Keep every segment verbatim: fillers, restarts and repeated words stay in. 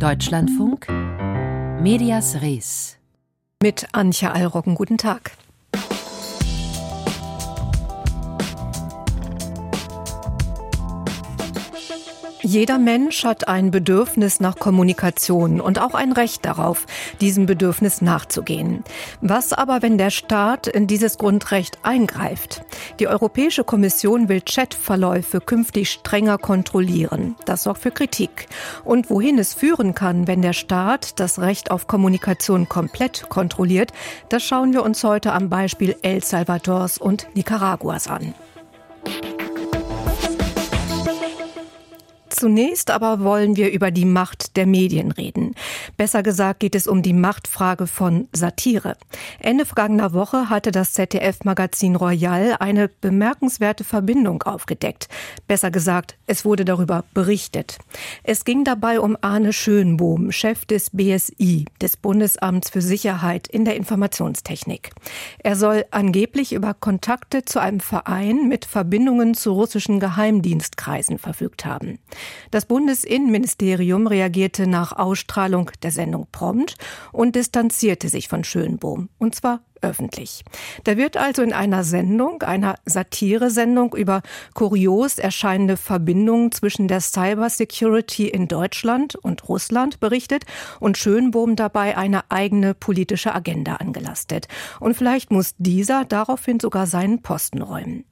Deutschlandfunk, Medias Res. Mit Anja Allroggen, guten Tag. Jeder Mensch hat ein Bedürfnis nach Kommunikation und auch ein Recht darauf, diesem Bedürfnis nachzugehen. Was aber, wenn der Staat in dieses Grundrecht eingreift? Die Europäische Kommission will Chatverläufe künftig strenger kontrollieren. Das sorgt für Kritik. Und wohin es führen kann, wenn der Staat das Recht auf Kommunikation komplett kontrolliert, das schauen wir uns heute am Beispiel El Salvadors und Nicaraguas an. Zunächst aber wollen wir über die Macht der Medien reden. Besser gesagt geht es um die Machtfrage von Satire. Ende vergangener Woche hatte das Z D F-Magazin Royale eine bemerkenswerte Verbindung aufgedeckt. Besser gesagt, es wurde darüber berichtet. Es ging dabei um Arne Schönbohm, Chef des B S I, des Bundesamts für Sicherheit in der Informationstechnik. Er soll angeblich über Kontakte zu einem Verein mit Verbindungen zu russischen Geheimdienstkreisen verfügt haben. Das Bundesinnenministerium reagierte nach Ausstrahlung der Sendung prompt und distanzierte sich von Schönbohm, und zwar öffentlich. Da wird also in einer Sendung, einer Satiresendung über kurios erscheinende Verbindungen zwischen der Cybersecurity in Deutschland und Russland berichtet und Schönbohm dabei eine eigene politische Agenda angelastet. Und vielleicht muss dieser daraufhin sogar seinen Posten räumen.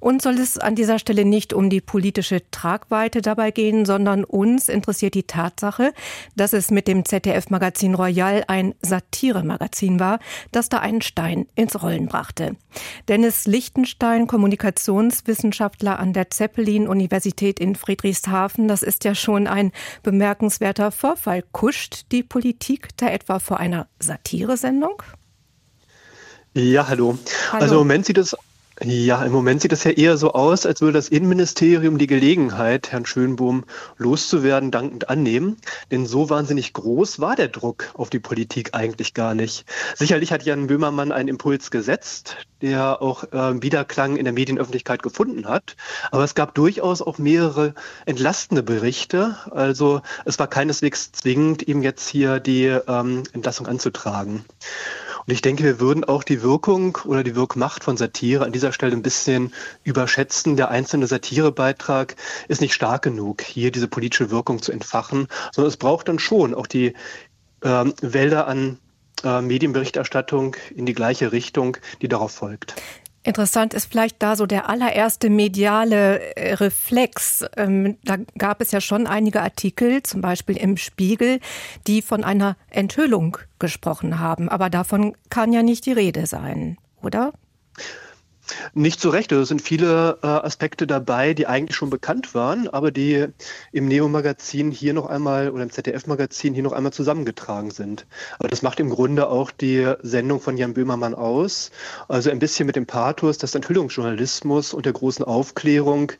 Uns soll es an dieser Stelle nicht um die politische Tragweite dabei gehen, sondern uns interessiert die Tatsache, dass es mit dem Z D F-Magazin Royale ein Satiremagazin war, das da einen Stein ins Rollen brachte. Dennis Lichtenstein, Kommunikationswissenschaftler an der Zeppelin Universität in Friedrichshafen, das ist ja schon ein bemerkenswerter Vorfall. Kuscht die Politik da etwa vor einer Satiresendung? Ja, hallo. hallo. Also im Moment sieht es Ja, im Moment sieht es ja eher so aus, als würde das Innenministerium die Gelegenheit, Herrn Schönbohm loszuwerden, dankend annehmen. Denn so wahnsinnig groß war der Druck auf die Politik eigentlich gar nicht. Sicherlich hat Jan Böhmermann einen Impuls gesetzt, der auch äh, Widerklang in der Medienöffentlichkeit gefunden hat. Aber es gab durchaus auch mehrere entlastende Berichte. Also es war keineswegs zwingend, ihm jetzt hier die ähm, Entlassung anzutragen. Und ich denke, wir würden auch die Wirkung oder die Wirkmacht von Satire an dieser Stelle ein bisschen überschätzen. Der einzelne Satirebeitrag ist nicht stark genug, hier diese politische Wirkung zu entfachen, sondern es braucht dann schon auch die ähm, Wälder an äh, Medienberichterstattung in die gleiche Richtung, die darauf folgt. Interessant ist vielleicht da so der allererste mediale Reflex. Ähm, da gab es ja schon einige Artikel, zum Beispiel im Spiegel, die von einer Enthüllung gesprochen haben. Aber davon kann ja nicht die Rede sein, oder? Nicht zu Recht. Es sind viele äh, Aspekte dabei, die eigentlich schon bekannt waren, aber die im Neo-Magazin hier noch einmal oder im Z D F-Magazin hier noch einmal zusammengetragen sind. Aber das macht im Grunde auch die Sendung von Jan Böhmermann aus. Also ein bisschen mit dem Pathos des Enthüllungsjournalismus und der großen Aufklärung,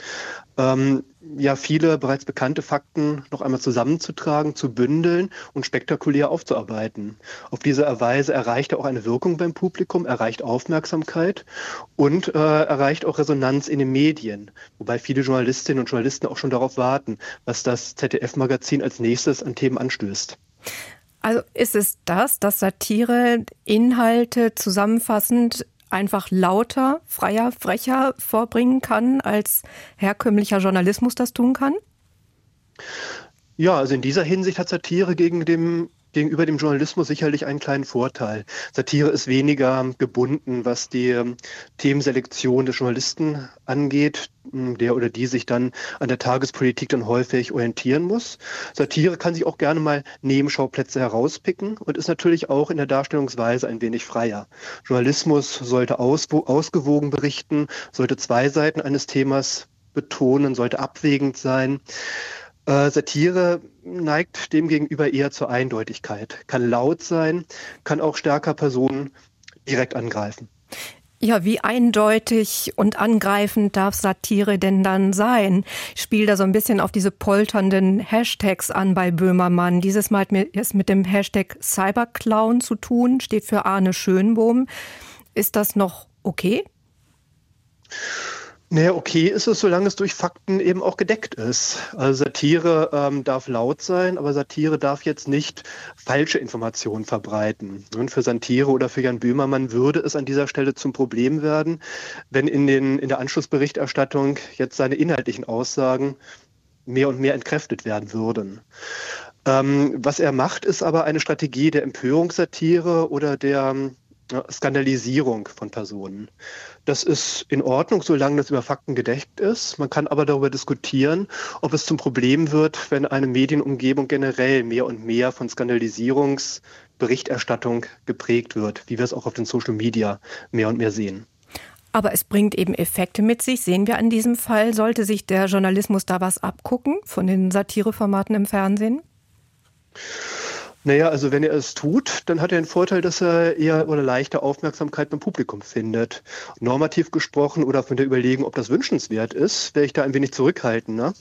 ähm, ja viele bereits bekannte Fakten noch einmal zusammenzutragen, zu bündeln und spektakulär aufzuarbeiten. Auf diese Weise erreicht er auch eine Wirkung beim Publikum, erreicht Aufmerksamkeit und äh, erreicht auch Resonanz in den Medien, wobei viele Journalistinnen und Journalisten auch schon darauf warten, was das Z D F-Magazin als nächstes an Themen anstößt. Also ist es das, dass Satire Inhalte zusammenfassend einfach lauter, freier, frecher vorbringen kann, als herkömmlicher Journalismus das tun kann? Ja, also in dieser Hinsicht hat Satire gegen dem, gegenüber dem Journalismus sicherlich einen kleinen Vorteil. Satire ist weniger gebunden, was die Themenselektion des Journalisten angeht, der oder die sich dann an der Tagespolitik dann häufig orientieren muss. Satire kann sich auch gerne mal Nebenschauplätze herauspicken und ist natürlich auch in der Darstellungsweise ein wenig freier. Journalismus sollte auswo- ausgewogen berichten, sollte zwei Seiten eines Themas betonen, sollte abwägend sein. Äh, Satire neigt demgegenüber eher zur Eindeutigkeit, kann laut sein, kann auch stärker Personen direkt angreifen. Ja, wie eindeutig und angreifend darf Satire denn dann sein? Ich spiele da so ein bisschen auf diese polternden Hashtags an bei Böhmermann. Dieses Mal hat mir jetzt mit dem Hashtag Cyberclown zu tun, steht für Arne Schönbohm. Ist das noch okay? Naja, okay ist es, solange es durch Fakten eben auch gedeckt ist. Also Satire ähm, darf laut sein, aber Satire darf jetzt nicht falsche Informationen verbreiten. Und für Satire oder für Jan Böhmermann würde es an dieser Stelle zum Problem werden, wenn in, den, in der Anschlussberichterstattung jetzt seine inhaltlichen Aussagen mehr und mehr entkräftet werden würden. Ähm, was er macht, ist aber eine Strategie der Empörungssatire oder der Skandalisierung von Personen. Das ist in Ordnung, solange das über Fakten gedeckt ist. Man kann aber darüber diskutieren, ob es zum Problem wird, wenn eine Medienumgebung generell mehr und mehr von Skandalisierungsberichterstattung geprägt wird, wie wir es auch auf den Social Media mehr und mehr sehen. Aber es bringt eben Effekte mit sich, sehen wir an diesem Fall. Sollte sich der Journalismus da was abgucken von den Satireformaten im Fernsehen? Naja, also wenn er es tut, dann hat er den Vorteil, dass er eher oder leichter Aufmerksamkeit beim Publikum findet. Normativ gesprochen oder von der Überlegung, ob das wünschenswert ist, wäre ich da ein wenig zurückhaltender.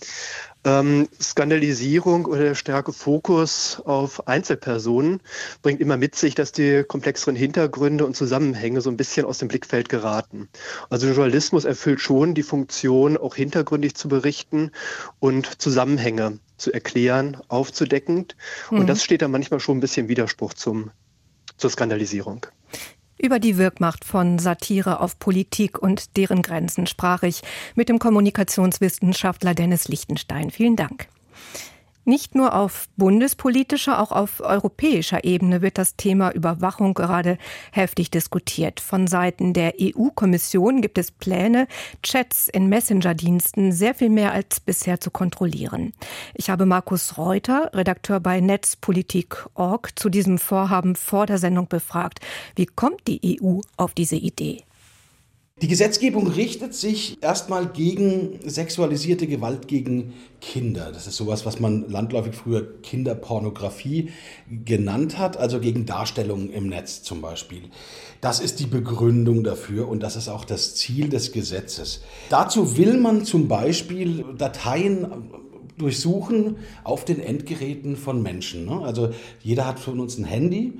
Ähm, Skandalisierung oder der starke Fokus auf Einzelpersonen bringt immer mit sich, dass die komplexeren Hintergründe und Zusammenhänge so ein bisschen aus dem Blickfeld geraten. Also Journalismus erfüllt schon die Funktion, auch hintergründig zu berichten und Zusammenhänge zu erklären, aufzudeckend. Und mhm. das steht dann manchmal schon ein bisschen im Widerspruch zum, zur Skandalisierung. Über die Wirkmacht von Satire auf Politik und deren Grenzen sprach ich mit dem Kommunikationswissenschaftler Dennis Lichtenstein. Vielen Dank. Nicht nur auf bundespolitischer, auch auf europäischer Ebene wird das Thema Überwachung gerade heftig diskutiert. Von Seiten der E U-Kommission gibt es Pläne, Chats in Messenger-Diensten sehr viel mehr als bisher zu kontrollieren. Ich habe Markus Reuter, Redakteur bei Netzpolitik punkt org, zu diesem Vorhaben vor der Sendung befragt. Wie kommt die E U auf diese Idee? Die Gesetzgebung richtet sich erstmal gegen sexualisierte Gewalt gegen Kinder. Das ist sowas, was man landläufig früher Kinderpornografie genannt hat, also gegen Darstellungen im Netz zum Beispiel. Das ist die Begründung dafür und das ist auch das Ziel des Gesetzes. Dazu will man zum Beispiel Dateien durchsuchen auf den Endgeräten von Menschen. Ne? Also jeder hat von uns ein Handy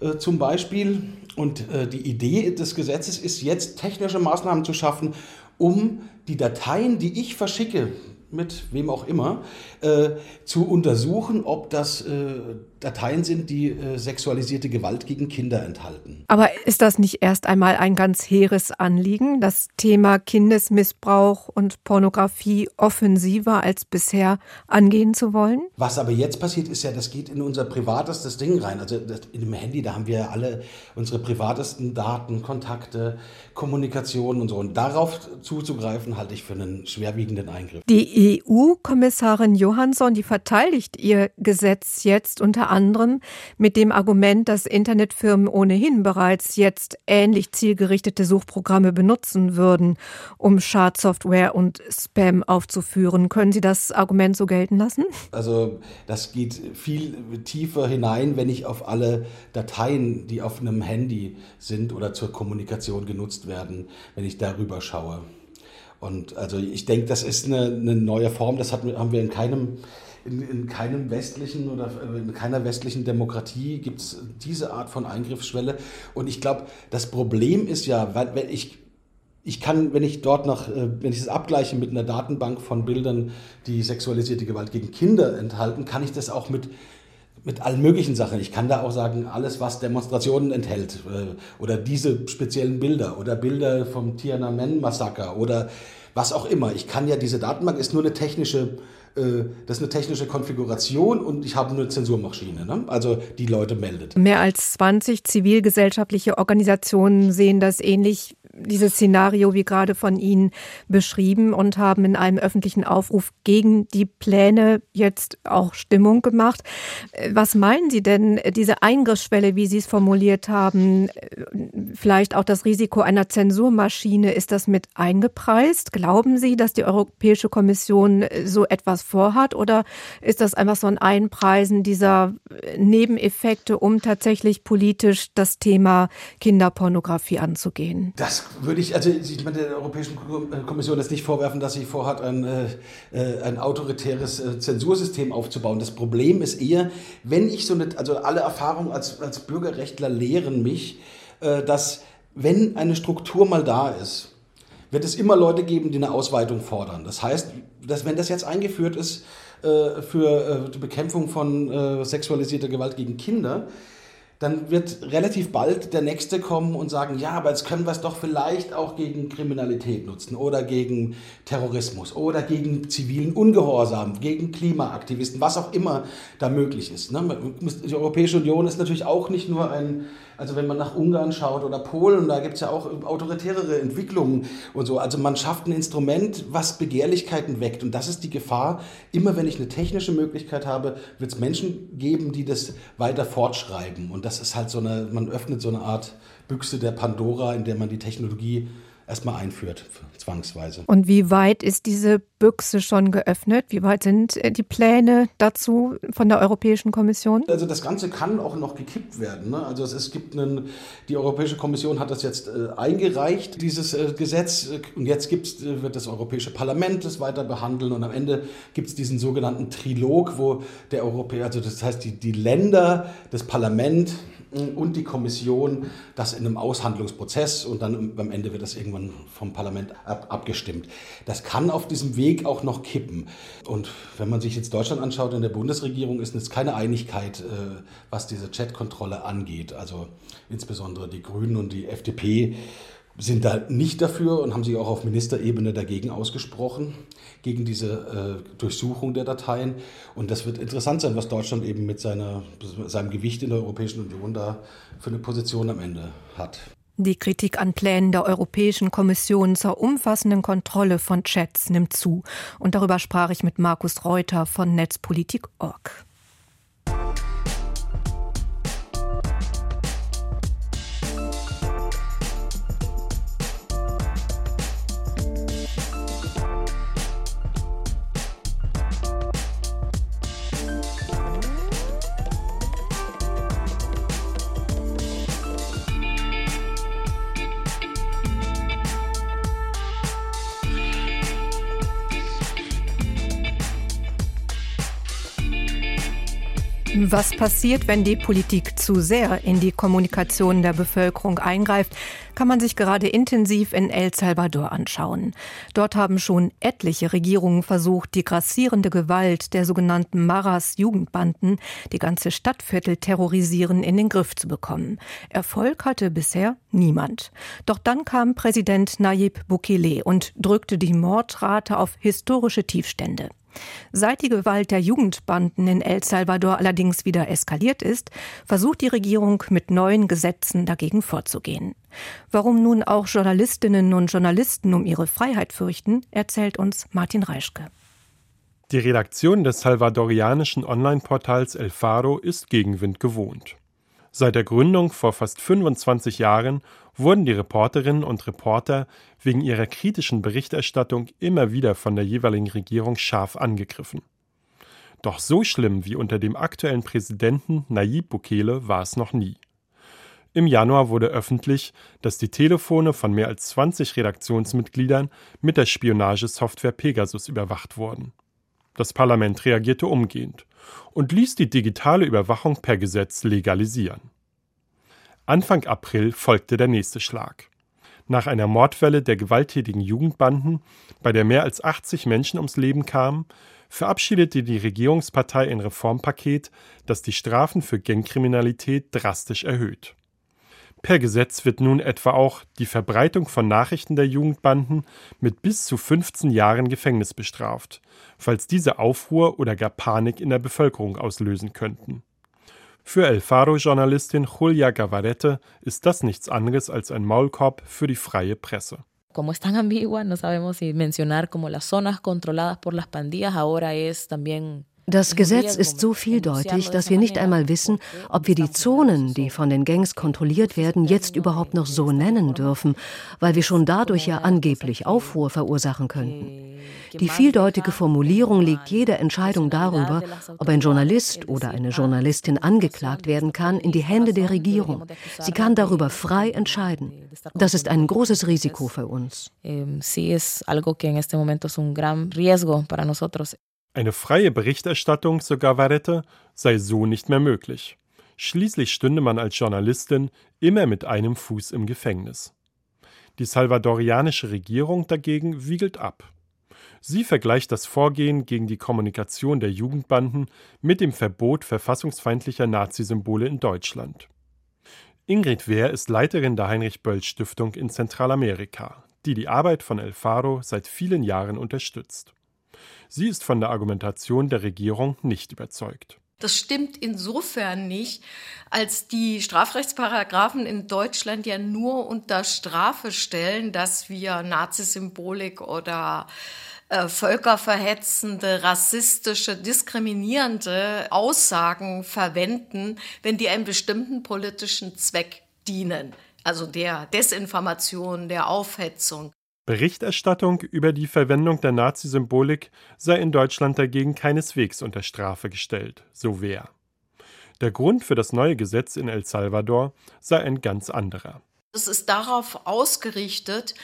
äh, zum Beispiel. Und äh, die Idee des Gesetzes ist jetzt, technische Maßnahmen zu schaffen, um die Dateien, die ich verschicke, mit wem auch immer, äh, zu untersuchen, ob das äh, Dateien sind, die äh, sexualisierte Gewalt gegen Kinder enthalten. Aber ist das nicht erst einmal ein ganz hehres Anliegen, das Thema Kindesmissbrauch und Pornografie offensiver als bisher angehen zu wollen? Was aber jetzt passiert, ist ja, das geht in unser privatestes Ding rein. Also das, in dem Handy, da haben wir ja alle unsere privatesten Daten, Kontakte, Kommunikation und so. Und darauf zuzugreifen, halte ich für einen schwerwiegenden Eingriff. Die E U-Kommissarin Johansson, die verteidigt ihr Gesetz jetzt unter anderem mit dem Argument, dass Internetfirmen ohnehin bereits jetzt ähnlich zielgerichtete Suchprogramme benutzen würden, um Schadsoftware und Spam aufzuführen. Können Sie das Argument so gelten lassen? Also das geht viel tiefer hinein, wenn ich auf alle Dateien, die auf einem Handy sind oder zur Kommunikation genutzt werden, wenn ich darüber schaue. Und also ich denke, das ist eine, eine neue Form, das hat, haben wir in keinem, in, in keinem westlichen oder in keiner westlichen Demokratie gibt es diese Art von Eingriffsschwelle. Und ich glaube, das Problem ist ja, weil, wenn ich, ich kann, wenn ich dort noch, wenn ich das abgleiche mit einer Datenbank von Bildern, die sexualisierte Gewalt gegen Kinder enthalten, kann ich das auch mit Mit allen möglichen Sachen. Ich kann da auch sagen, alles, was Demonstrationen enthält oder diese speziellen Bilder oder Bilder vom Tiananmen-Massaker oder was auch immer. Ich kann ja, diese Datenbank ist nur eine technische, das ist eine technische Konfiguration und ich habe eine Zensurmaschine, ne? Also die Leute meldet. Mehr als zwanzig zivilgesellschaftliche Organisationen sehen das ähnlich, dieses Szenario wie gerade von Ihnen beschrieben, und haben in einem öffentlichen Aufruf gegen die Pläne jetzt auch Stimmung gemacht. Was meinen Sie denn, diese Eingriffsschwelle, wie Sie es formuliert haben, vielleicht auch das Risiko einer Zensurmaschine, ist das mit eingepreist? Glauben Sie, dass die Europäische Kommission so etwas vorhat, oder ist das einfach so ein Einpreisen dieser Nebeneffekte, um tatsächlich politisch das Thema Kinderpornografie anzugehen? Das würde ich, also ich meine, der Europäischen Kommission jetzt nicht vorwerfen, dass sie vorhat, ein, äh, ein autoritäres äh, Zensursystem aufzubauen. Das Problem ist eher, wenn ich so eine, also alle Erfahrungen als, als Bürgerrechtler lehren mich, äh, dass wenn eine Struktur mal da ist, wird es immer Leute geben, die eine Ausweitung fordern. Das heißt, dass wenn das jetzt eingeführt ist äh, für äh, die Bekämpfung von äh, sexualisierter Gewalt gegen Kinder, dann wird relativ bald der Nächste kommen und sagen, ja, aber jetzt können wir es doch vielleicht auch gegen Kriminalität nutzen oder gegen Terrorismus oder gegen zivilen Ungehorsam, gegen Klimaaktivisten, was auch immer da möglich ist. Die Europäische Union ist natürlich auch nicht nur ein, also wenn man nach Ungarn schaut oder Polen, da gibt es ja auch autoritärere Entwicklungen und so. Also man schafft ein Instrument, was Begehrlichkeiten weckt, und das ist die Gefahr. Immer wenn ich eine technische Möglichkeit habe, wird es Menschen geben, die das weiter fortschreiben, und das Das ist halt so eine, man öffnet so eine Art Büchse der Pandora, in der man die Technologie erstmal einführt, zwangsweise. Und wie weit ist diese Büchse schon geöffnet? Wie weit sind die Pläne dazu von der Europäischen Kommission? Also das Ganze kann auch noch gekippt werden, ne? Also es, es gibt einen, die Europäische Kommission hat das jetzt äh, eingereicht, dieses äh, Gesetz. Und jetzt gibt's, wird das Europäische Parlament das weiter behandeln. Und am Ende gibt es diesen sogenannten Trilog, wo der Europäer, also das heißt die, die Länder, das Parlament und die Kommission, das in einem Aushandlungsprozess, und dann am Ende wird das irgendwann vom Parlament ab, abgestimmt. Das kann auf diesem Weg auch noch kippen. Und wenn man sich jetzt Deutschland anschaut, in der Bundesregierung ist jetzt keine Einigkeit, äh, was diese Chatkontrolle angeht. Also insbesondere die Grünen und die F D P sind da nicht dafür und haben sich auch auf Ministerebene dagegen ausgesprochen, gegen diese äh, Durchsuchung der Dateien. Und das wird interessant sein, was Deutschland eben mit seiner, seinem Gewicht in der Europäischen Union da für eine Position am Ende hat. Die Kritik an Plänen der Europäischen Kommission zur umfassenden Kontrolle von Chats nimmt zu. Und darüber sprach ich mit Markus Reuter von Netzpolitik punkt org. Was passiert, wenn die Politik zu sehr in die Kommunikation der Bevölkerung eingreift, kann man sich gerade intensiv in El Salvador anschauen. Dort haben schon etliche Regierungen versucht, die grassierende Gewalt der sogenannten Maras-Jugendbanden, die ganze Stadtviertel terrorisieren, in den Griff zu bekommen. Erfolg hatte bisher niemand. Doch dann kam Präsident Nayib Bukele und drückte die Mordrate auf historische Tiefstände. Seit die Gewalt der Jugendbanden in El Salvador allerdings wieder eskaliert ist, versucht die Regierung mit neuen Gesetzen dagegen vorzugehen. Warum nun auch Journalistinnen und Journalisten um ihre Freiheit fürchten, erzählt uns Martin Reischke. Die Redaktion des salvadorianischen Online-Portals El Faro ist Gegenwind gewohnt. Seit der Gründung vor fast fünfundzwanzig Jahren wurden die Reporterinnen und Reporter wegen ihrer kritischen Berichterstattung immer wieder von der jeweiligen Regierung scharf angegriffen. Doch so schlimm wie unter dem aktuellen Präsidenten Nayib Bukele war es noch nie. Im Januar wurde öffentlich, dass die Telefone von mehr als zwanzig Redaktionsmitgliedern mit der Spionagesoftware Pegasus überwacht wurden. Das Parlament reagierte umgehend und ließ die digitale Überwachung per Gesetz legalisieren. Anfang April folgte der nächste Schlag. Nach einer Mordwelle der gewalttätigen Jugendbanden, bei der mehr als achtzig Menschen ums Leben kamen, verabschiedete die Regierungspartei ein Reformpaket, das die Strafen für Gangkriminalität drastisch erhöht. Per Gesetz wird nun etwa auch die Verbreitung von Nachrichten der Jugendbanden mit bis zu fünfzehn Jahren Gefängnis bestraft, falls diese Aufruhr oder gar Panik in der Bevölkerung auslösen könnten. Für El Faro-Journalistin Julia Gavarrete ist das nichts anderes als ein Maulkorb für die freie Presse. Como es tan ambigua, no sabemos si mencionar como las zonas controladas por las pandillas ahora es también. Das Gesetz ist so vieldeutig, dass wir nicht einmal wissen, ob wir die Zonen, die von den Gangs kontrolliert werden, jetzt überhaupt noch so nennen dürfen, weil wir schon dadurch ja angeblich Aufruhr verursachen könnten. Die vieldeutige Formulierung legt jede Entscheidung darüber, ob ein Journalist oder eine Journalistin angeklagt werden kann, in die Hände der Regierung. Sie kann darüber frei entscheiden. Das ist ein großes Risiko für uns. Eine freie Berichterstattung, so Gavarrete, sei so nicht mehr möglich. Schließlich stünde man als Journalistin immer mit einem Fuß im Gefängnis. Die salvadorianische Regierung dagegen wiegelt ab. Sie vergleicht das Vorgehen gegen die Kommunikation der Jugendbanden mit dem Verbot verfassungsfeindlicher Nazi-Symbole in Deutschland. Ingrid Wehr ist Leiterin der Heinrich-Böll-Stiftung in Zentralamerika, die die Arbeit von El Faro seit vielen Jahren unterstützt. Sie ist von der Argumentation der Regierung nicht überzeugt. Das stimmt insofern nicht, als die Strafrechtsparagraphen in Deutschland ja nur unter Strafe stellen, dass wir Nazisymbolik oder äh, völkerverhetzende, rassistische, diskriminierende Aussagen verwenden, wenn die einem bestimmten politischen Zweck dienen, also der Desinformation, der Aufhetzung. Berichterstattung über die Verwendung der Nazi-Symbolik sei in Deutschland dagegen keineswegs unter Strafe gestellt, so Wehr. Der Grund für das neue Gesetz in El Salvador sei ein ganz anderer. Es ist darauf ausgerichtet,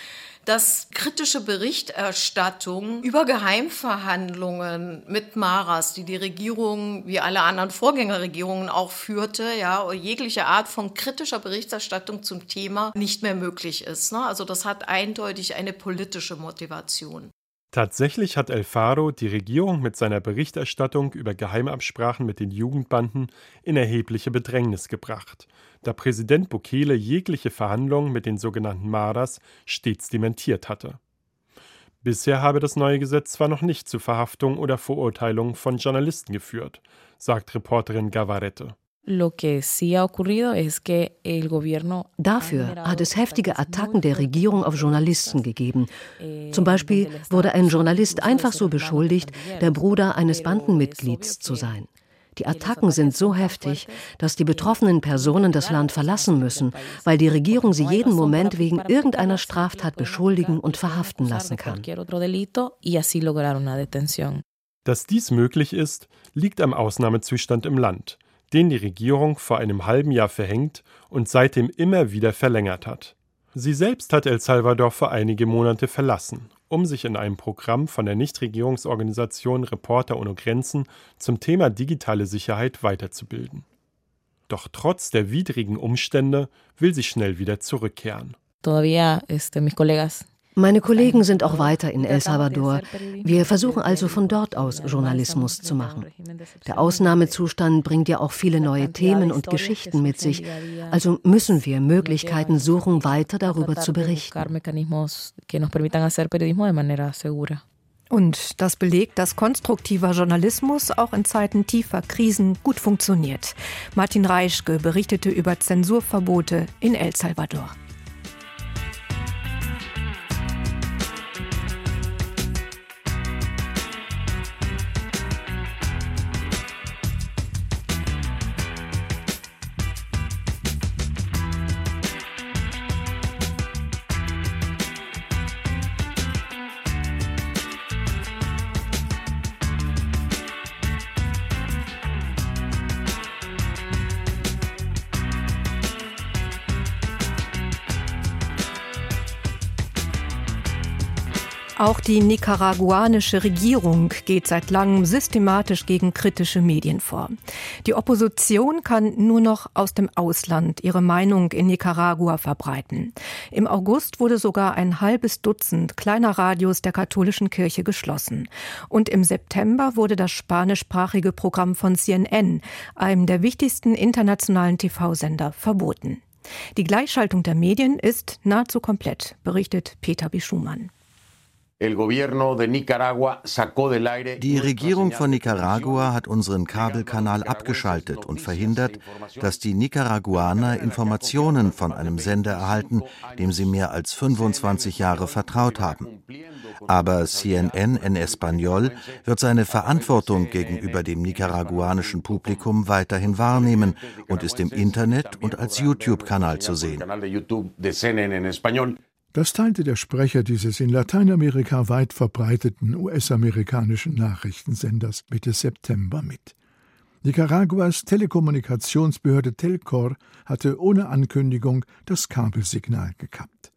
dass kritische Berichterstattung über Geheimverhandlungen mit Maras, die die Regierung wie alle anderen Vorgängerregierungen auch führte, ja, jegliche Art von kritischer Berichterstattung zum Thema nicht mehr möglich ist, ne? Also das hat eindeutig eine politische Motivation. Tatsächlich hat El Faro die Regierung mit seiner Berichterstattung über Geheimabsprachen mit den Jugendbanden in erhebliche Bedrängnis gebracht, da Präsident Bukele jegliche Verhandlungen mit den sogenannten Maras stets dementiert hatte. Bisher habe das neue Gesetz zwar noch nicht zu Verhaftungen oder Verurteilungen von Journalisten geführt, sagt Reporterin Gavarrete. Dafür hat es heftige Attacken der Regierung auf Journalisten gegeben. Zum Beispiel wurde ein Journalist einfach so beschuldigt, der Bruder eines Bandenmitglieds zu sein. Die Attacken sind so heftig, dass die betroffenen Personen das Land verlassen müssen, weil die Regierung sie jeden Moment wegen irgendeiner Straftat beschuldigen und verhaften lassen kann. Dass dies möglich ist, liegt am Ausnahmezustand im Land, den die Regierung vor einem halben Jahr verhängt und seitdem immer wieder verlängert hat. Sie selbst hat El Salvador vor einige Monate verlassen, um sich in einem Programm von der Nichtregierungsorganisation Reporter ohne Grenzen zum Thema digitale Sicherheit weiterzubilden. Doch trotz der widrigen Umstände will sie schnell wieder zurückkehren. Todavía, este, mis colegas. Meine Kollegen sind auch weiter in El Salvador. Wir versuchen also von dort aus Journalismus zu machen. Der Ausnahmezustand bringt ja auch viele neue Themen und Geschichten mit sich. Also müssen wir Möglichkeiten suchen, weiter darüber zu berichten. Und das belegt, dass konstruktiver Journalismus auch in Zeiten tiefer Krisen gut funktioniert. Martin Reischke berichtete über Zensurverbote in El Salvador. Auch die nicaraguanische Regierung geht seit langem systematisch gegen kritische Medien vor. Die Opposition kann nur noch aus dem Ausland ihre Meinung in Nicaragua verbreiten. Im August wurde sogar ein halbes Dutzend kleiner Radios der katholischen Kirche geschlossen. Und im September wurde das spanischsprachige Programm von C N N, einem der wichtigsten internationalen T V-Sender, verboten. Die Gleichschaltung der Medien ist nahezu komplett, berichtet Peter B. Schumann. Die Regierung von Nicaragua hat unseren Kabelkanal abgeschaltet und verhindert, dass die Nicaraguaner Informationen von einem Sender erhalten, dem sie mehr als fünfundzwanzig Jahre vertraut haben. Aber C N N en Español wird seine Verantwortung gegenüber dem nicaraguanischen Publikum weiterhin wahrnehmen und ist im Internet und als YouTube-Kanal zu sehen. Das teilte der Sprecher dieses in Lateinamerika weit verbreiteten U S-amerikanischen Nachrichtensenders Mitte September mit. Nicaraguas Telekommunikationsbehörde Telcor hatte ohne Ankündigung das Kabelsignal gekappt.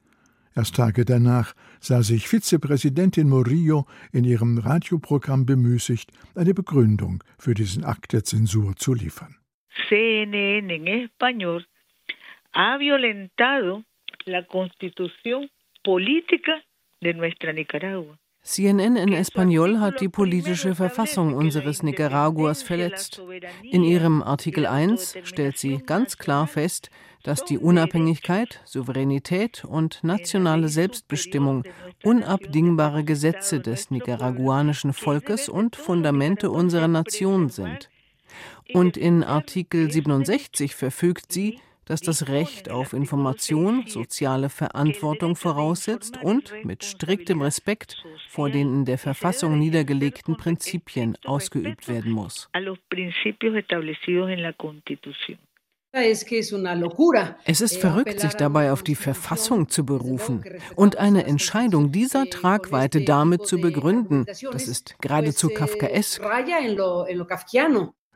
Erst Tage danach sah sich Vizepräsidentin Murillo in ihrem Radioprogramm bemüßigt, eine Begründung für diesen Akt der Zensur zu liefern. C N N en Español ha violentado la Constitución política de nuestra Nicaragua. C N N en Español hat die politische Verfassung unseres Nicaraguas verletzt. In ihrem Artikel eins stellt sie ganz klar fest, dass die Unabhängigkeit, Souveränität und nationale Selbstbestimmung unabdingbare Gesetze des nicaraguanischen Volkes und Fundamente unserer Nation sind. Und in Artikel siebenundsechzig verfügt sie, dass das Recht auf Information soziale Verantwortung voraussetzt und mit striktem Respekt vor den in der Verfassung niedergelegten Prinzipien ausgeübt werden muss. Es ist verrückt, sich dabei auf die Verfassung zu berufen und eine Entscheidung dieser Tragweite damit zu begründen. Das ist geradezu kafkaesk.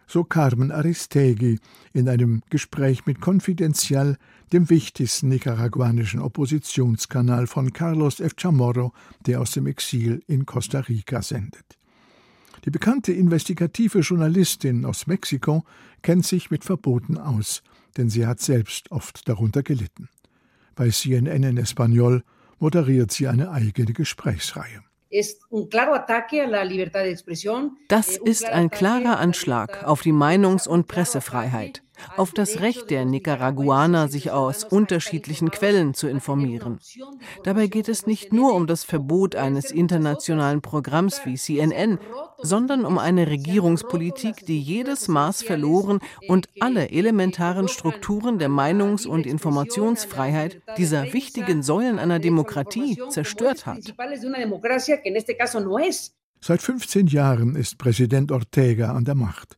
So Carmen Aristegui in einem Gespräch mit Confidencial, dem wichtigsten nicaraguanischen Oppositionskanal von Carlos F. Chamorro, der aus dem Exil in Costa Rica sendet. Die bekannte investigative Journalistin aus Mexiko kennt sich mit Verboten aus, denn sie hat selbst oft darunter gelitten. Bei C N N en Español moderiert sie eine eigene Gesprächsreihe. Das ist ein klarer Anschlag auf die Meinungs- und Pressefreiheit, auf das Recht der Nicaraguaner, sich aus unterschiedlichen Quellen zu informieren. Dabei geht es nicht nur um das Verbot eines internationalen Programms wie C N N, sondern um eine Regierungspolitik, die jedes Maß verloren und alle elementaren Strukturen der Meinungs- und Informationsfreiheit, dieser wichtigen Säulen einer Demokratie, zerstört hat. Seit fünfzehn Jahren ist Präsident Ortega an der Macht.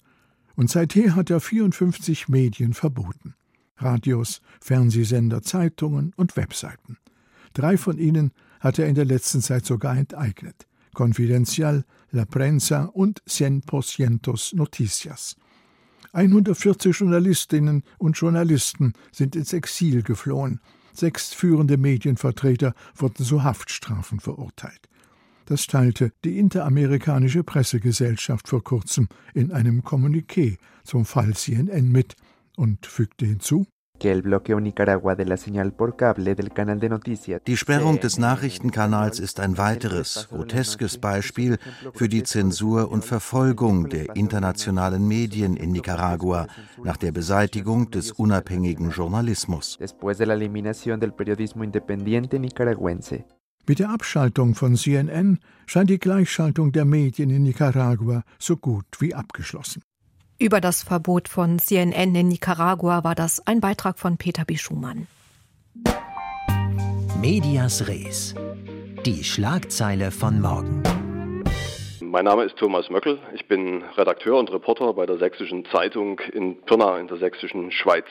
Und seither hat er vierundfünfzig Medien verboten. Radios, Fernsehsender, Zeitungen und Webseiten. Drei von ihnen hat er in der letzten Zeit sogar enteignet. Confidencial, La Prensa und cien por ciento Noticias. hundertvierzig Journalistinnen und Journalisten sind ins Exil geflohen. Sechs führende Medienvertreter wurden zu Haftstrafen verurteilt. Das teilte die Interamerikanische Pressegesellschaft vor kurzem in einem Kommuniqué zum Fall C N N mit und fügte hinzu: Die Sperrung des Nachrichtenkanals ist ein weiteres, groteskes Beispiel für die Zensur und Verfolgung der internationalen Medien in Nicaragua nach der Beseitigung des unabhängigen Journalismus. Mit der Abschaltung von C N N scheint die Gleichschaltung der Medien in Nicaragua so gut wie abgeschlossen. Über das Verbot von C N N in Nicaragua war das ein Beitrag von Peter B. Schumann. Medias Res. Die Schlagzeile von morgen. Mein Name ist Thomas Möckel. Ich bin Redakteur und Reporter bei der Sächsischen Zeitung in Pirna in der sächsischen Schweiz.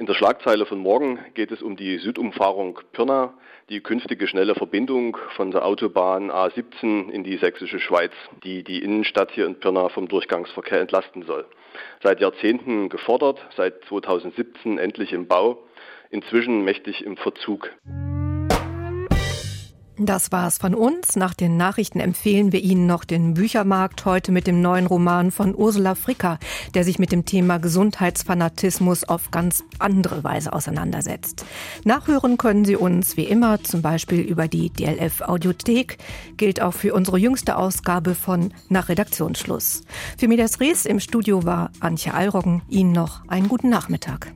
In der Schlagzeile von morgen geht es um die Südumfahrung Pirna, die künftige schnelle Verbindung von der Autobahn A siebzehn in die sächsische Schweiz, die die Innenstadt hier in Pirna vom Durchgangsverkehr entlasten soll. Seit Jahrzehnten gefordert, seit zweitausendsiebzehn endlich im Bau, inzwischen mächtig im Verzug. Das war's von uns. Nach den Nachrichten empfehlen wir Ihnen noch den Büchermarkt, heute mit dem neuen Roman von Ursula Fricker, der sich mit dem Thema Gesundheitsfanatismus auf ganz andere Weise auseinandersetzt. Nachhören können Sie uns wie immer, zum Beispiel über die D L F-Audiothek, gilt auch für unsere jüngste Ausgabe von Nach Redaktionsschluss. Für Medias Res im Studio war Anja Allroggen. Ihnen noch einen guten Nachmittag.